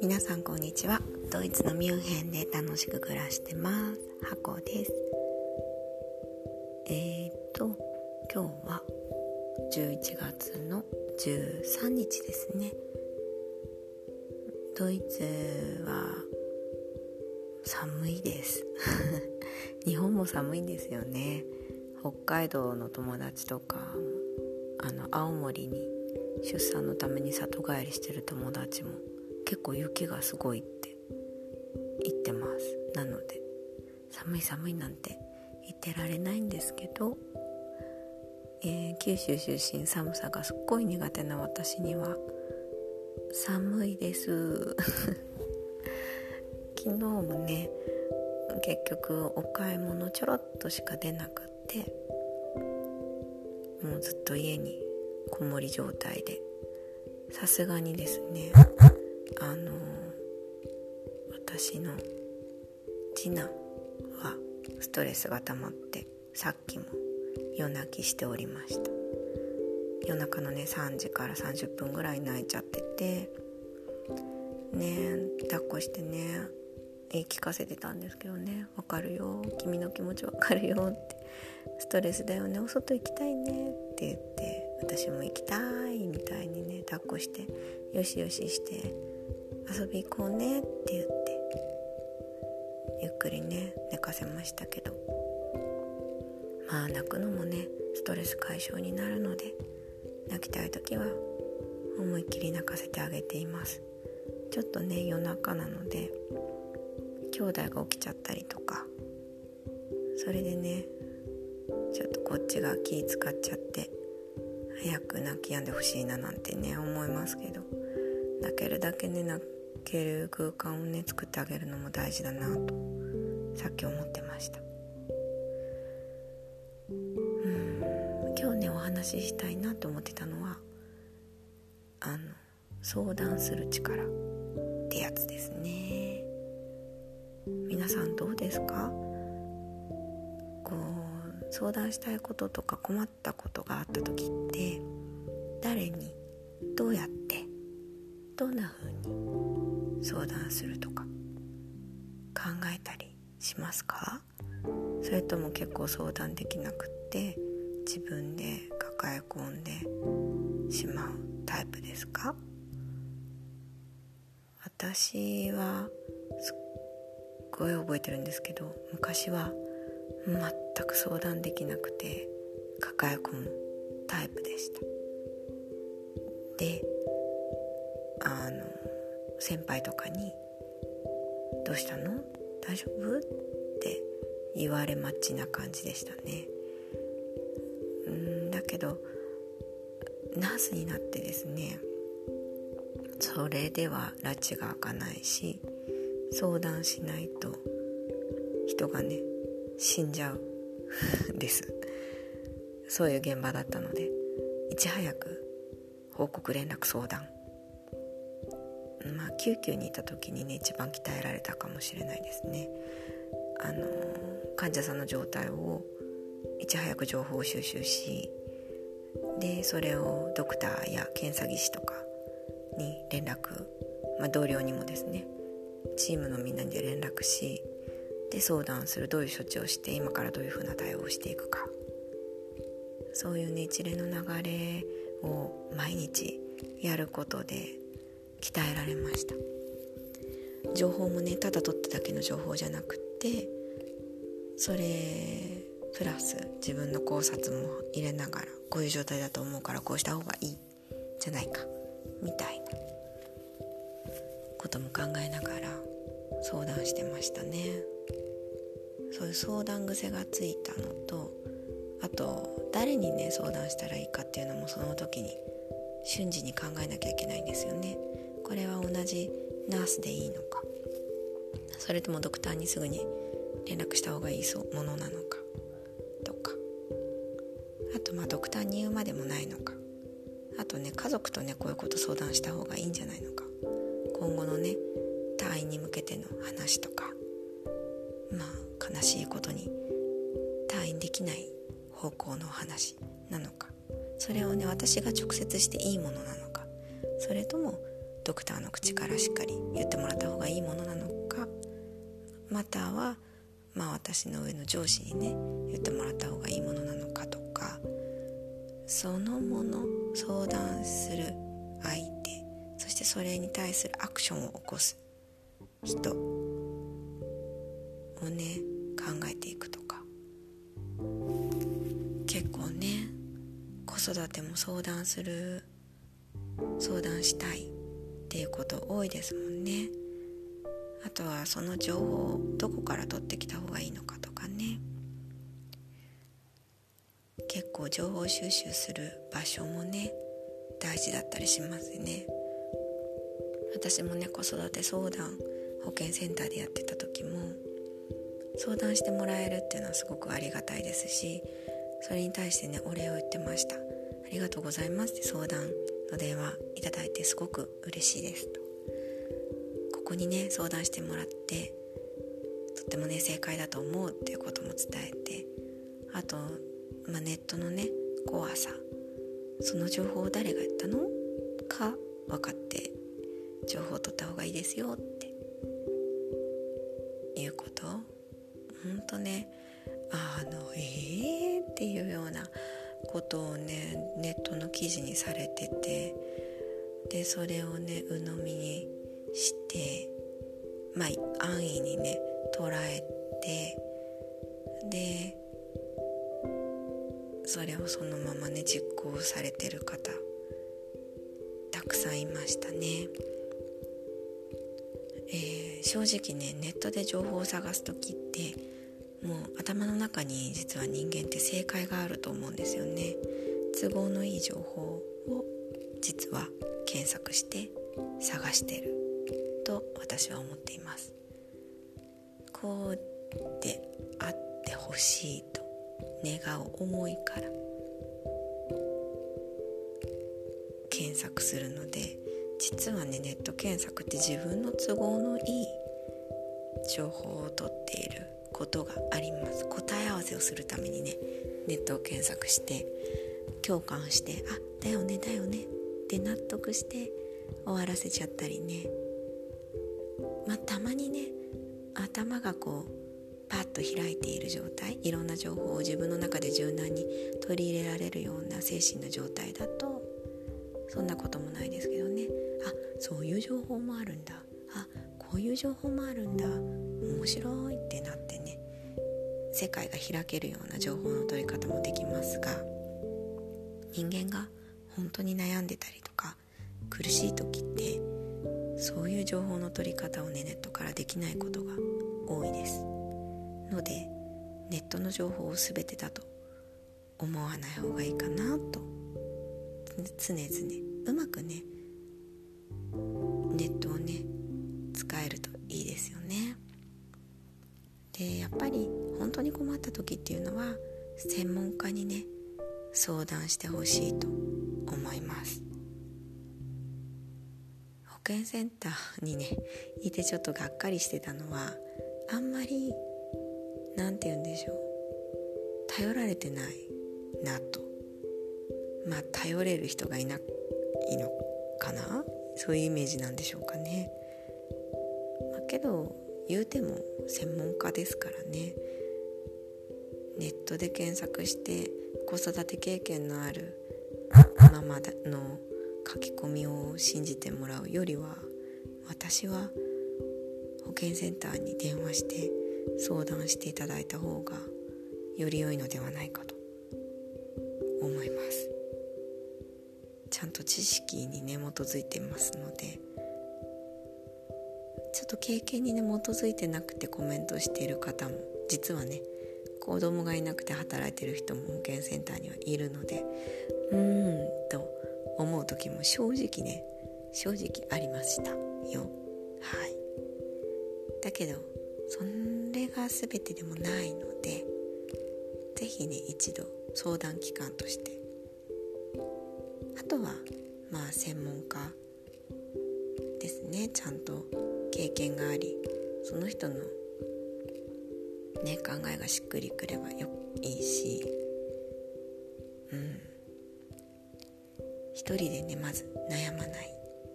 皆さんこんにちは。ドイツのミュンヘンで楽しく暮らしてます、ハコです。今日は11月の13日ですね。ドイツは寒いです日本も寒いんですよね。北海道の友達とか青森に出産のために里帰りしてる友達も結構雪がすごいって言ってます。なので寒い寒いなんて言ってられないんですけど、九州出身、寒さがすっごい苦手な私には寒いです昨日もね、結局お買い物ちょろっとしか出なくて、もうずっと家にこもり状態で、さすがにですね、私の次男はストレスが溜まって、さっきも夜泣きしておりました。夜中のね3時から30分ぐらい泣いちゃっててね、抱っこしてね言い聞かせてたんですけどね、わかるよ、君の気持ちわかるよって、ストレスだよね、お外行きたいねって言って、私も行きたいみたいにね抱っこしてよしよしして遊び行こうねって言って、ゆっくりね寝かせましたけど、まあ泣くのもねストレス解消になるので、泣きたい時は思いっきり泣かせてあげています。ちょっとね夜中なので兄弟が起きちゃったりとか、それでねちょっとこっちが気使っちゃって早く泣き止んでほしいななんてね思いますけど、泣けるだけね泣ける空間をね作ってあげるのも大事だなとさっき思ってました。今日ねお話ししたいなと思ってたのは相談する力ってやつですね。皆さんどうですか？相談したいこととか困ったことがあった時って、誰にどうやってどんな風に相談するとか考えたりしますか？それとも結構相談できなくって自分で抱え込んでしまうタイプですか？私はすっごい覚えてるんですけど、昔は全く相談できなくて抱え込むタイプでした。で、先輩とかにどうしたの？大丈夫？って言われまちな感じでしたね。だけどナースになってですね、それでは拉致が開かないし、相談しないと人がね死んじゃうです。そういう現場だったので、いち早く報告連絡相談。救急にいた時にね一番鍛えられたかもしれないですね。患者さんの状態をいち早く情報を収集し、でそれをドクターや検査技師とかに連絡、同僚にもですね、チームのみんなに連絡し。で相談する、どういう処置をして今からどういうふうな対応をしていくか、そういうね一連の流れを毎日やることで鍛えられました。情報もねただ取っただけの情報じゃなくて、それプラス自分の考察も入れながら、こういう状態だと思うからこうした方がいいじゃないかみたいなことも考えながら相談してましたね。そういう相談癖がついたのと、あと誰にね相談したらいいかっていうのもその時に瞬時に考えなきゃいけないんですよね。これは同じナースでいいのか、それともドクターにすぐに連絡した方がいいものなのかとか、あとドクターに言うまでもないのか、あとね家族とねこういうこと相談した方がいいんじゃないのか、今後のね退院に向けての話とか、悲しいことに退院できない方向の話なのか、それをね、私が直接していいものなのか、それともドクターの口からしっかり言ってもらった方がいいものなのか、または私の上の上司にね言ってもらった方がいいものなのかとか、そのもの相談する相手、そしてそれに対するアクションを起こす人をね考えていくとか、結構ね子育ても相談したいっていうこと多いですもんね。あとはその情報をどこから取ってきた方がいいのかとかね、結構情報収集する場所もね大事だったりしますね。私もね子育て相談保健センターでやってた時も、相談してもらえるっていうのはすごくありがたいですし、それに対してねお礼を言ってました。ありがとうございますって相談の電話いただいてすごく嬉しいですと。ここにね相談してもらってとってもね正解だと思うっていうことも伝えて、あと、ネットのね怖さ、その情報を誰が言ったのか分かって情報を取った方がいいですよっていうこと、ほんとねっていうようなことをねネットの記事にされてて、でそれをね鵜呑みにして、安易にね捉えて、でそれをそのままね実行されてる方たくさんいましたね。正直ねネットで情報を探すときってもう頭の中に実は人間って正解があると思うんですよね。都合のいい情報を実は検索して探してると私は思っています。こうであってほしいと願う思いから検索するので、実はねネット検索って自分の都合のいい情報を取っていることがあります。答え合わせをするためにねネットを検索して共感して、あ、だよねだよねって納得して終わらせちゃったりね、たまにね頭がこうパッと開いている状態、いろんな情報を自分の中で柔軟に取り入れられるような精神の状態だとそんなこともないですけどね、あ、そういう情報もあるんだ、あ、こういう情報もあるんだ、面白いってなってね世界が開けるような情報の取り方もできますが、人間が本当に悩んでたりとか苦しい時ってそういう情報の取り方をねネットからできないことが多いですので、ネットの情報を全てだと思わない方がいいかなと常々、うまくねネットをね使えるといいですよね。でやっぱり本当に困った時っていうのは専門家にね相談してほしいと思います。保健センターにねいてちょっとがっかりしてたのは、あんまりなんて言うんでしょう、頼られてないなと、頼れる人がいないのかな、そういうイメージなんでしょうかね。けど言うても専門家ですからね、ネットで検索して子育て経験のあるママの書き込みを信じてもらうよりは、私は保健センターに電話して相談していただいた方がより良いのではないかと思います。ちゃんと知識にね基づいてますので、ちょっと経験にね基づいてなくてコメントしている方も、実はね子供がいなくて働いている人も保健センターにはいるので、と思う時も正直ありましたよ。だけどそれが全てでもないので、ぜひね一度相談機関として、あとは専門家ですね、ちゃんと経験がありその人のね考えがしっくりくればいいし、一人でね、まず悩まない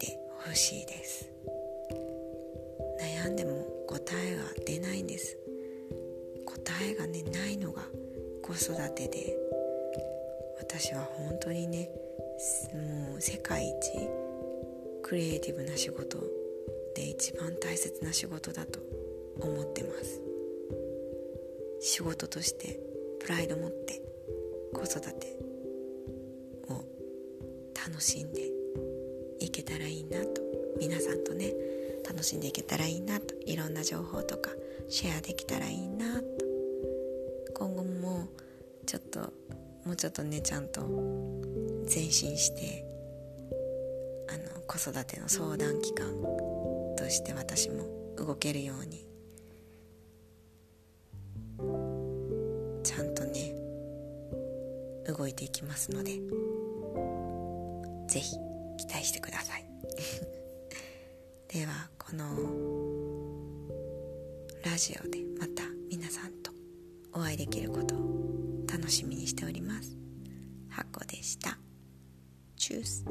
でほしいです。悩んでも答えが出ないんです。答えがね、ないのが子育てで、私は本当にね、もう世界一クリエイティブな仕事で一番大切な仕事だと思ってます。仕事としてプライド持って子育てを楽しんでいけたらいいなと、皆さんとね、楽しんでいけたらいいなと、いろんな情報とかシェアできたらいいなと、今後ももうちょっとね、ちゃんと前進して子育ての相談機関として私も動けるように、ちゃんとね、動いていきますので、ぜひ期待してください。では、このラジオでまた皆さんとお会いできることを楽しみにしております。はこでした。チュース。